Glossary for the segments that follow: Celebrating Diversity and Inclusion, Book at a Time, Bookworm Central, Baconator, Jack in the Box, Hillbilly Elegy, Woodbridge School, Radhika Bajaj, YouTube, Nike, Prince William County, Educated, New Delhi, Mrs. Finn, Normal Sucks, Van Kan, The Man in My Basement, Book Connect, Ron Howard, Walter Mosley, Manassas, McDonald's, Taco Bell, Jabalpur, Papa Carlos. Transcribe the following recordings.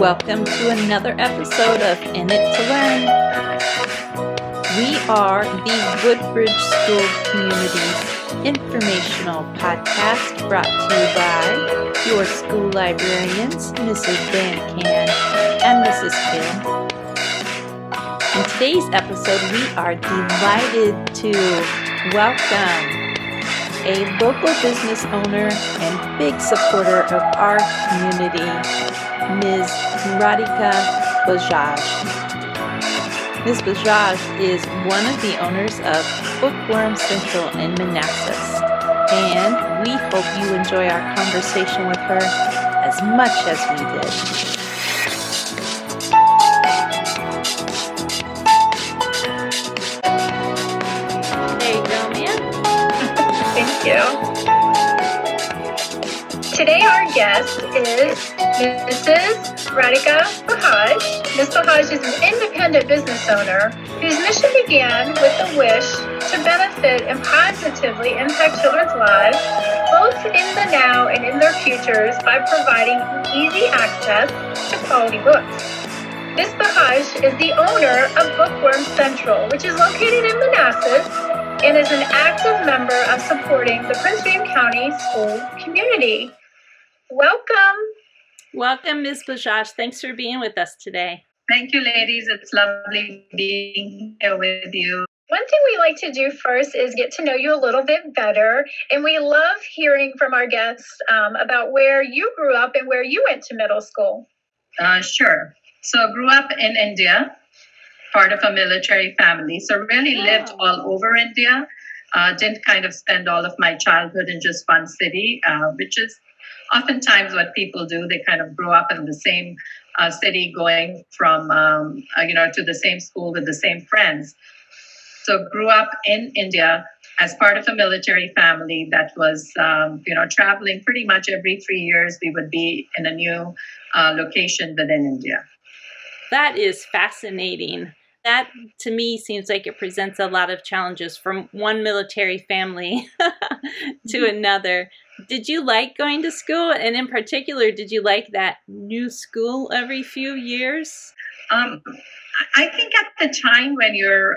Welcome to another episode of In It to Learn. We are the Woodbridge School Community's informational podcast brought to you by your school librarians, Mrs. Van Kan and Mrs. Finn. In today's episode, we are delighted to welcome a local business owner and big supporter of our community, Ms. Radhika Bajaj. Ms. Bajaj is one of the owners of Bookworm Central in Manassas, and we hope you enjoy our conversation with her as much as we did. Today our guest is Mrs. Radhika Bajaj. Ms. Bajaj is an independent business owner whose mission began with the wish to benefit and positively impact children's lives, both in the now and in their futures, by providing easy access to quality books. Ms. Bajaj is the owner of Bookworm Central, which is located in Manassas, and is an active member of supporting the Prince William County school community. Welcome. Welcome, Ms. Bajaj. Thanks for being with us today. Thank you, ladies. It's lovely being here with you. One thing we like to do first is get to know you a little bit better. And we love hearing from our guests about where you grew up and where you went to middle school. Sure. So I grew up in India, part of a military family. So really lived all over India. Didn't kind of spend all of my childhood in just one city, which is oftentimes what people do. They kind of grow up in the same city, going from, to the same school with the same friends. So grew up in India as part of a military family that was, traveling pretty much every 3 years. We would be in a new location within India. That is fascinating. That, to me, seems like it presents a lot of challenges from one military family to another. Did you like going to school? And in particular, did you like that new school every few years? I think at the time when you're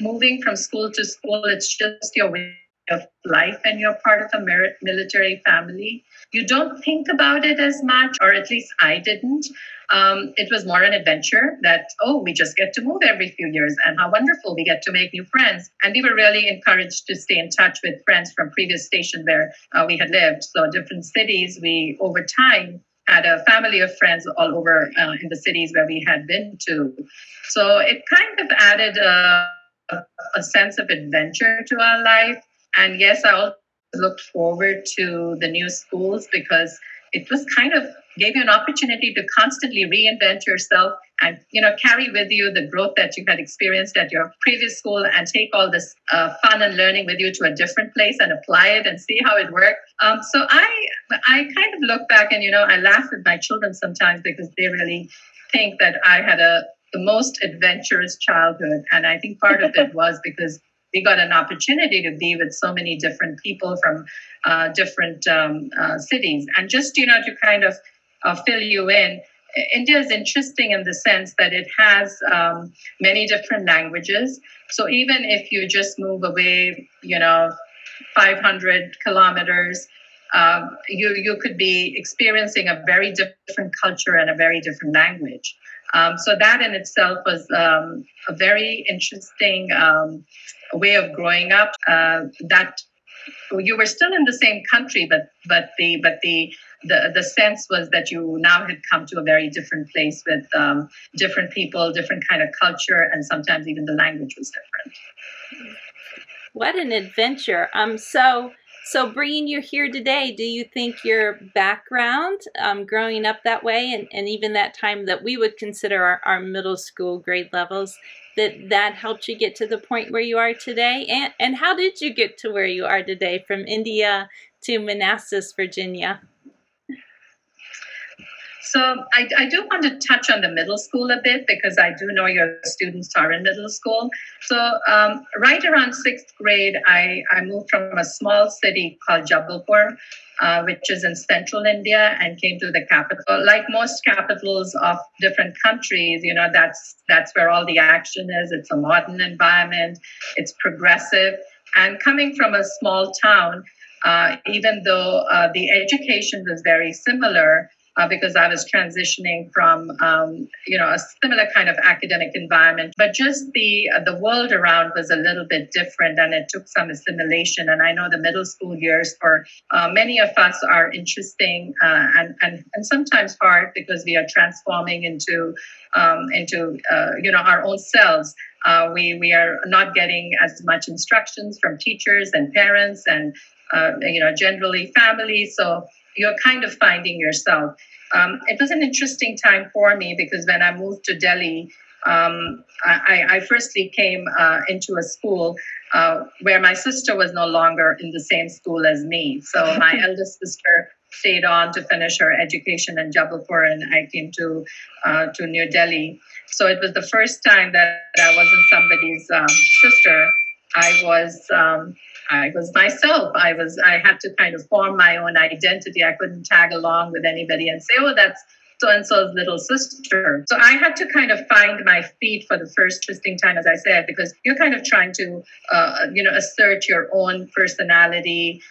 moving from school to school, it's just your way of life and you're part of a military family. You don't think about it as much, or at least I didn't. It was more an adventure that, we just get to move every few years, and how wonderful, we get to make new friends. And we were really encouraged to stay in touch with friends from previous station where we had lived. So different cities, we over time had a family of friends all over in the cities where we had been to. So it kind of added a sense of adventure to our life. And yes, I also looked forward to the new schools because it was kind of gave you an opportunity to constantly reinvent yourself and, carry with you the growth that you had experienced at your previous school and take all this fun and learning with you to a different place and apply it and see how it worked. So I kind of look back and, I laugh with my children sometimes because they really think that I had the most adventurous childhood. And I think part of it was because we got an opportunity to be with so many different people from different cities. And just, to kind of fill you in, India is interesting in the sense that it has many different languages. So even if you just move away, 500 kilometers, you could be experiencing a very different culture and a very different language. So that in itself was a very interesting way of growing up. That you were still in the same country, but the sense was that you now had come to a very different place with different people, different kind of culture, and sometimes even the language was different. What an adventure! So bringing you here today, do you think your background, growing up that way, and even that time that we would consider our middle school grade levels, that helped you get to the point where you are today? And how did you get to where you are today, from India to Manassas, Virginia? So I do want to touch on the middle school a bit, because I do know your students are in middle school. So right around sixth grade, I moved from a small city called Jabalpur, which is in central India, and came to the capital. Like most capitals of different countries, you know, that's where all the action is. It's a modern environment. It's progressive. And coming from a small town, even though the education was very similar, because I was transitioning from, a similar kind of academic environment. But just the world around was a little bit different, and it took some assimilation. And I know the middle school years for many of us are interesting and sometimes hard, because we are transforming into our own selves. We are not getting as much instructions from teachers and parents and, generally family. So you're kind of finding yourself. It was an interesting time for me, because when I moved to Delhi, I firstly came into a school where my sister was no longer in the same school as me. So my eldest sister stayed on to finish her education in Jabalpur, and I came to New Delhi. So it was the first time that I wasn't somebody's sister. I was myself. I had to kind of form my own identity. I couldn't tag along with anybody and say, oh, that's so-and-so's little sister. So I had to kind of find my feet for the first interesting time, as I said, because you're kind of trying to, assert your own personality,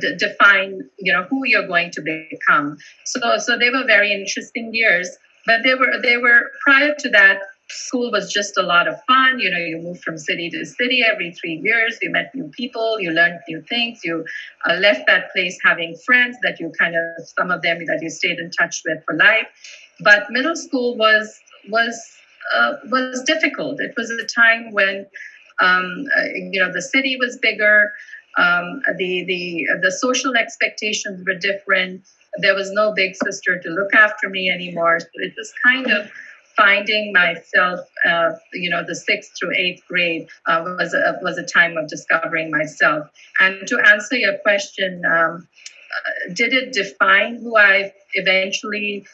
define, who you're going to become. So they were very interesting years, but they were prior to that. School was just a lot of fun. You moved from city to city every 3 years. You met new people. You learned new things. You left that place having friends that you kind of, some of them that you stayed in touch with for life. But middle school was difficult. It was a time when the city was bigger. The social expectations were different. There was no big sister to look after me anymore. So it was kind of finding myself, the 6th through 8th grade was a time of discovering myself. And to answer your question, did it define who I eventually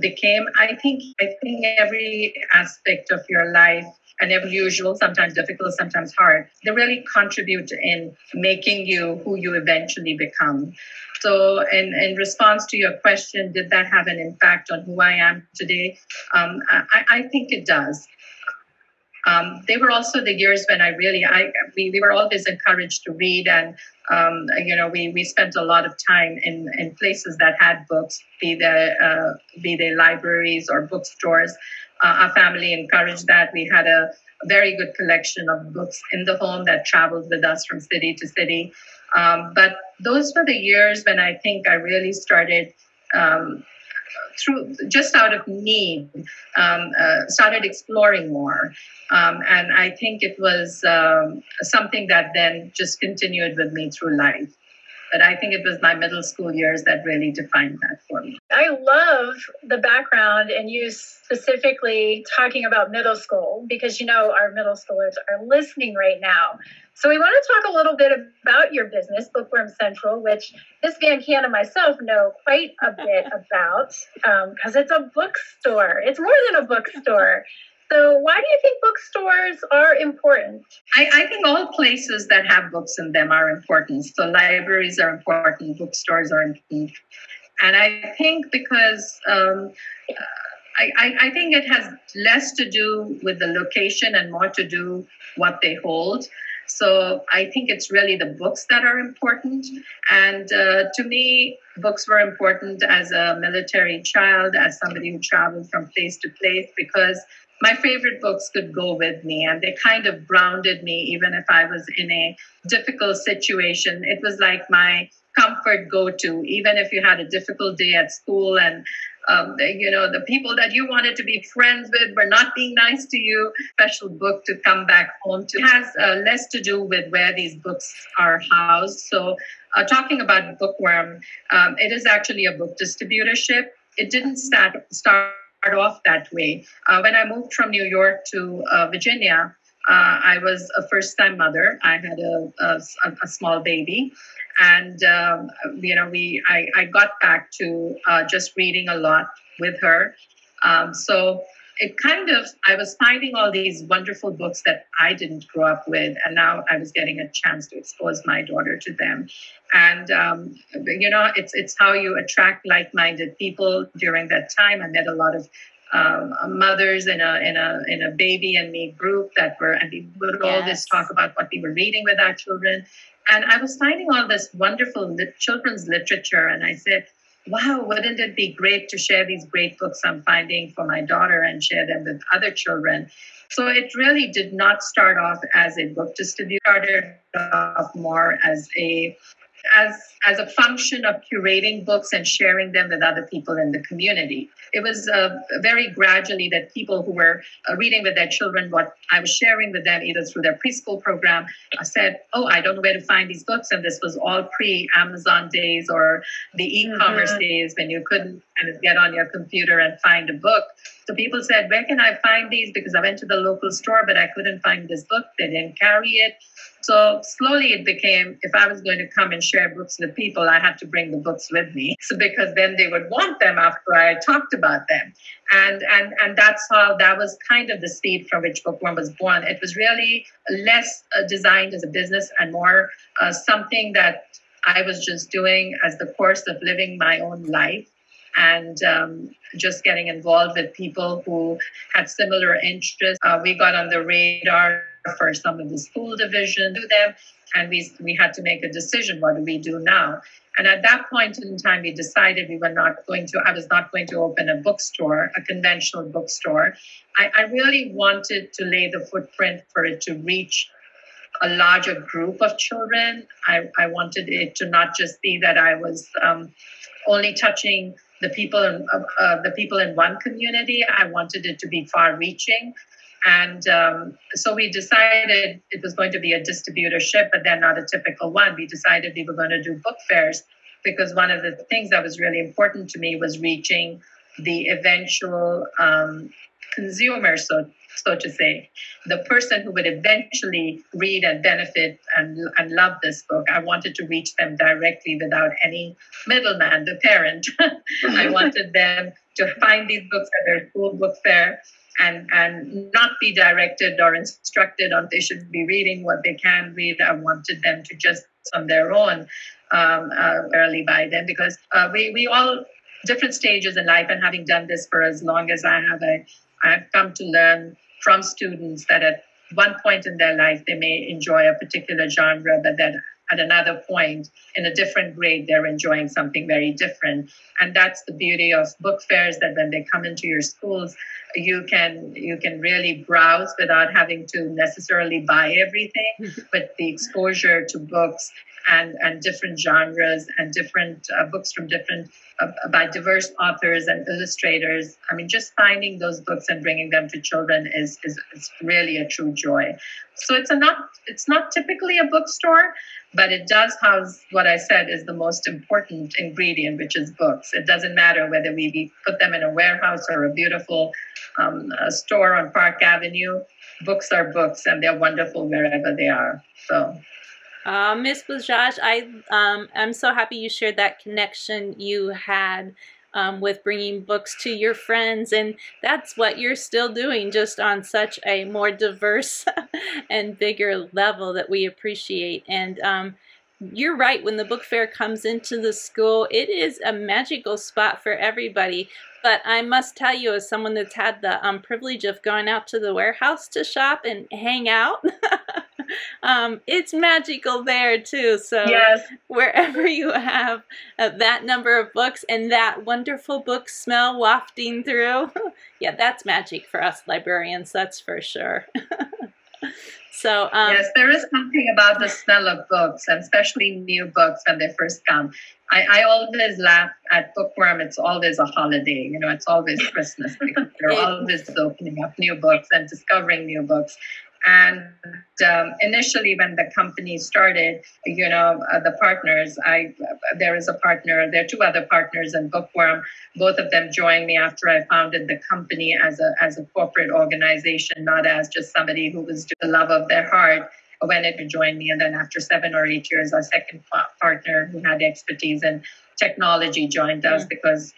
became? I think every aspect of your life, and every usual, sometimes difficult, sometimes hard, they really contribute in making you who you eventually become. So in response to your question, did that have an impact on who I am today? I think it does. They were also the years when we were always encouraged to read, and we spent a lot of time in places that had books, be they libraries or bookstores. Our family encouraged that. We had a very good collection of books in the home that traveled with us from city to city. But those were the years when I think I really started, through just out of need, started exploring more. And I think it was something that then just continued with me through life. But I think it was my middle school years that really defined that for me. I love the background, and you specifically talking about middle school, because, our middle schoolers are listening right now. So we want to talk a little bit about your business, Bookworm Central, which Ms. Van Kan and myself know quite a bit about, because it's a bookstore. It's more than a bookstore. So why do you think bookstores are important? I think all places that have books in them are important. So libraries are important, bookstores are important. And I think because I think it has less to do with the location and more to do what they hold. So I think it's really the books that are important. And to me, books were important as a military child, as somebody who traveled from place to place, because my favorite books could go with me, and they kind of grounded me, even if I was in a difficult situation. It was like my comfort go-to, even if you had a difficult day at school and, the people that you wanted to be friends with were not being nice to you, special book to come back home to. It has less to do with where these books are housed. So talking about Bookworm, it is actually a book distributorship. It didn't start off that way. When I moved from New York to Virginia, I was a first-time mother. I had a small baby, And, I got back to just reading a lot with her. So it kind of, I was finding all these wonderful books that I didn't grow up with. And now I was getting a chance to expose my daughter to them. And, it's how you attract like-minded people during that time. I met a lot of mothers in a baby and me group and we would always talk about what we were reading with our children. And I was finding all this wonderful children's literature. And I said, wow, wouldn't it be great to share these great books I'm finding for my daughter and share them with other children? So it really did not start off as a book distributor. It started off more as a function of curating books and sharing them with other people in the community. It was very gradually that people who were reading with their children what I was sharing with them, either through their preschool program, said, oh, I don't know where to find these books. And this was all pre-Amazon days or the e-commerce days when you couldn't kind of get on your computer and find a book. So people said, where can I find these? Because I went to the local store, but I couldn't find this book. They didn't carry it. So slowly it became, if I was going to come and share books with people, I had to bring the books with me. So because then they would want them after I talked about them. And that's how, that was kind of the seed from which Bookworm was born. It was really less designed as a business and more something that I was just doing as the course of living my own life. And just getting involved with people who had similar interests. We got on the radar for some of the school division to them, and we had to make a decision, what do we do now? And at that point in time, we decided I was not going to open a bookstore, a conventional bookstore. I really wanted to lay the footprint for it to reach a larger group of children. I wanted it to not just be that I was only touching the people in one community. I wanted it to be far-reaching. And so we decided it was going to be a distributorship, but then not a typical one. We decided we were going to do book fairs because one of the things that was really important to me was reaching the eventual consumer, so to say, the person who would eventually read and benefit and love this book. I wanted to reach them directly without any middleman, the parent. I wanted them to find these books at their school book fair and not be directed or instructed on they should be reading what they can read. I wanted them to just on their own early by then because we all different stages in life, and having done this for as long as I have, I've come to learn from students that at one point in their life, they may enjoy a particular genre, but then at another point in a different grade, they're enjoying something very different. And that's the beauty of book fairs, that when they come into your schools, you can really browse without having to necessarily buy everything, but the exposure to books and different genres and different books from different by diverse authors and illustrators. I mean, just finding those books and bringing them to children is really a true joy. So it's not typically a bookstore, but it does house what I said is the most important ingredient, which is books. It doesn't matter whether we put them in a warehouse or a beautiful store on Park Avenue. Books are books, and they're wonderful wherever they are. So. Ms. Bajaj, I'm so happy you shared that connection you had with bringing books to your friends, and that's what you're still doing, just on such a more diverse and bigger level that we appreciate. And you're right, when the book fair comes into the school, it is a magical spot for everybody. But I must tell you, as someone that's had the privilege of going out to the warehouse to shop and hang out, it's magical there too. So yes. Wherever you have that number of books and that wonderful book smell wafting through, yeah, that's magic for us librarians, that's for sure. So yes, there is something about the smell of books, and especially new books when they first come. I always laugh at Bookworm. It's always a holiday, it's always Christmas because they're always opening up new books and discovering new books. And initially when the company started, the partners, there is a partner, there are two other partners in Bookworm. Both of them joined me after I founded the company as a corporate organization, not as just somebody who was the love of their heart. I went in to join me. And then after 7 or 8 years, our second partner who had expertise in technology joined us because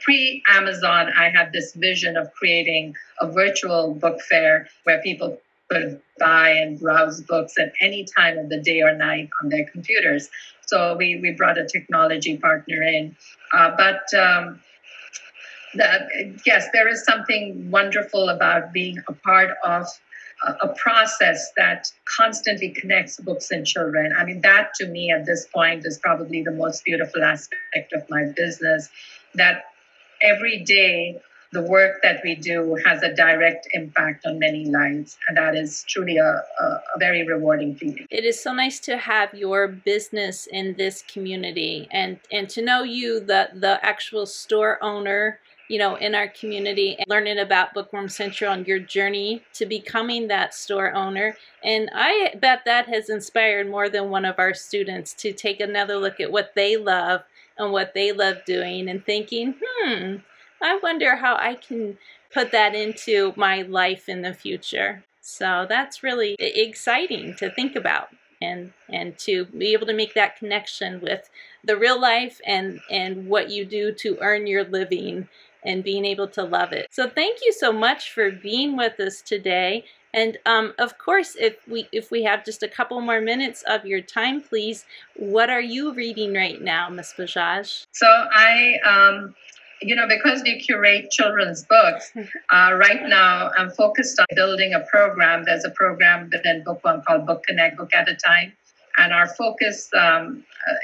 pre-Amazon, I had this vision of creating a virtual book fair where people could buy and browse books at any time of the day or night on their computers. So we brought a technology partner in. Yes, there is something wonderful about being a part of a process that constantly connects books and children. I mean, that to me at this point is probably the most beautiful aspect of my business, that every day the work that we do has a direct impact on many lives. And that is truly a very rewarding feeling. It is so nice to have your business in this community and to know you, the actual store owner, you know, in our community, and learning about Bookworm Central and your journey to becoming that store owner. And I bet that has inspired more than one of our students to take another look at what they love and what they love doing and thinking, I wonder how I can put that into my life in the future. So that's really exciting to think about and to be able to make that connection with the real life and what you do to earn your living and being able to love it. So thank you so much for being with us today. And of course, if we have just a couple more minutes of your time, please, what are you reading right now, Ms. Bajaj? So I you know, because we curate children's books, right now I'm focused on building a program. There's a program within Bookworm called Book Connect, Book at a Time. And our focus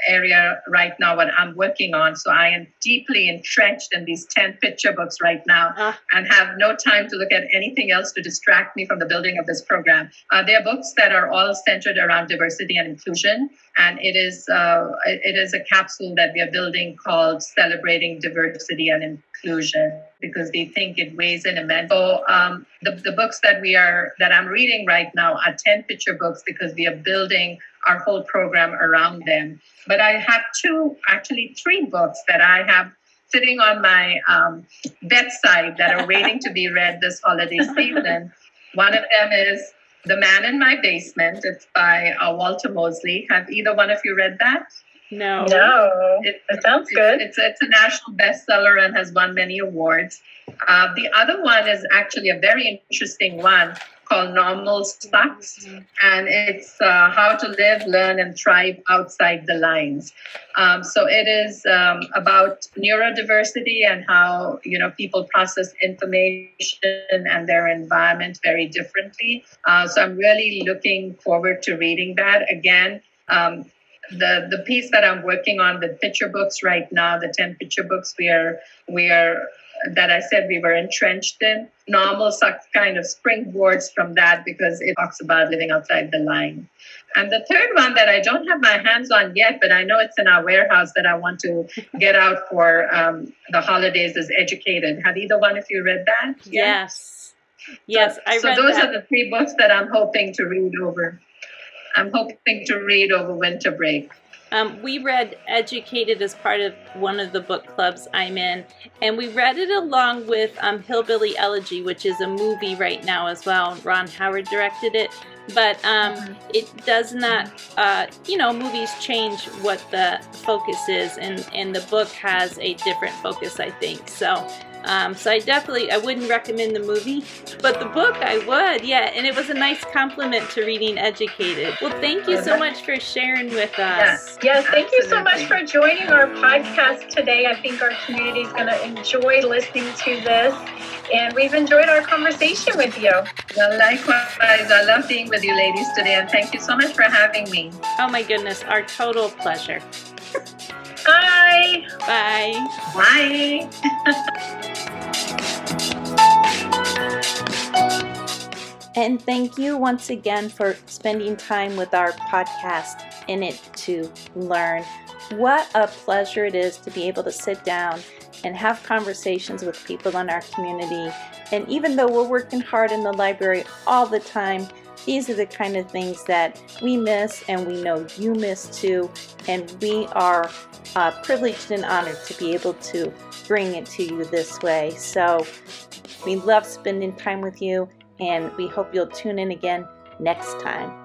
area right now, what I'm working on, so I am deeply entrenched in these 10 picture books right now and have no time to look at anything else to distract me from the building of this program. They are books that are all centered around diversity and inclusion. And it is a capsule that we are building called Celebrating Diversity and Inclusion, because we think it weighs in immense. So the books that I'm reading right now are 10 picture books because we are building our whole program around them. But I have three books that I have sitting on my bedside that are waiting to be read this holiday season. One of them is The Man in My Basement. It's by Walter Mosley. Have either one of you read that? No. It sounds good. It's a national bestseller and has won many awards. The other one is actually a very interesting one called Normal Sucks, and it's how to live, learn, and thrive outside the lines. So it is about neurodiversity and how, you know, people process information and their environment very differently. So I'm really looking forward to reading that again. The piece that I'm working on, the picture books right now, the 10 picture books we are that I said we were entrenched in, Normal Sucks kind of springboards from that because it talks about living outside the line. And the third one that I don't have my hands on yet, but I know it's in our warehouse that I want to get out for the holidays, is Educated. Have either one of you read that? Yes, I read that. So those are the three books that I'm hoping to read over. I'm hoping to read over winter break. We read Educated as part of one of the book clubs I'm in, and we read it along with Hillbilly Elegy, which is a movie right now as well. Ron Howard directed it, but it does not, movies change what the focus is, and the book has a different focus, I think, so... So I wouldn't recommend the movie, but the book I would, and it was a nice compliment to reading Educated. Well, thank you so much for sharing with us. Yes, thank you so much for joining our podcast today. I think our community is going to enjoy listening to this, and we've enjoyed our conversation with you. Well, likewise, I love being with you ladies today, and thank you so much for having me. Oh my goodness, our total pleasure. Bye. Bye. Bye. And thank you once again for spending time with our podcast, In It to Learn. What a pleasure it is to be able to sit down and have conversations with people in our community. And even though we're working hard in the library all the time, these are the kind of things that we miss, and we know you miss too, and we are privileged and honored to be able to bring it to you this way. So we love spending time with you, and we hope you'll tune in again next time.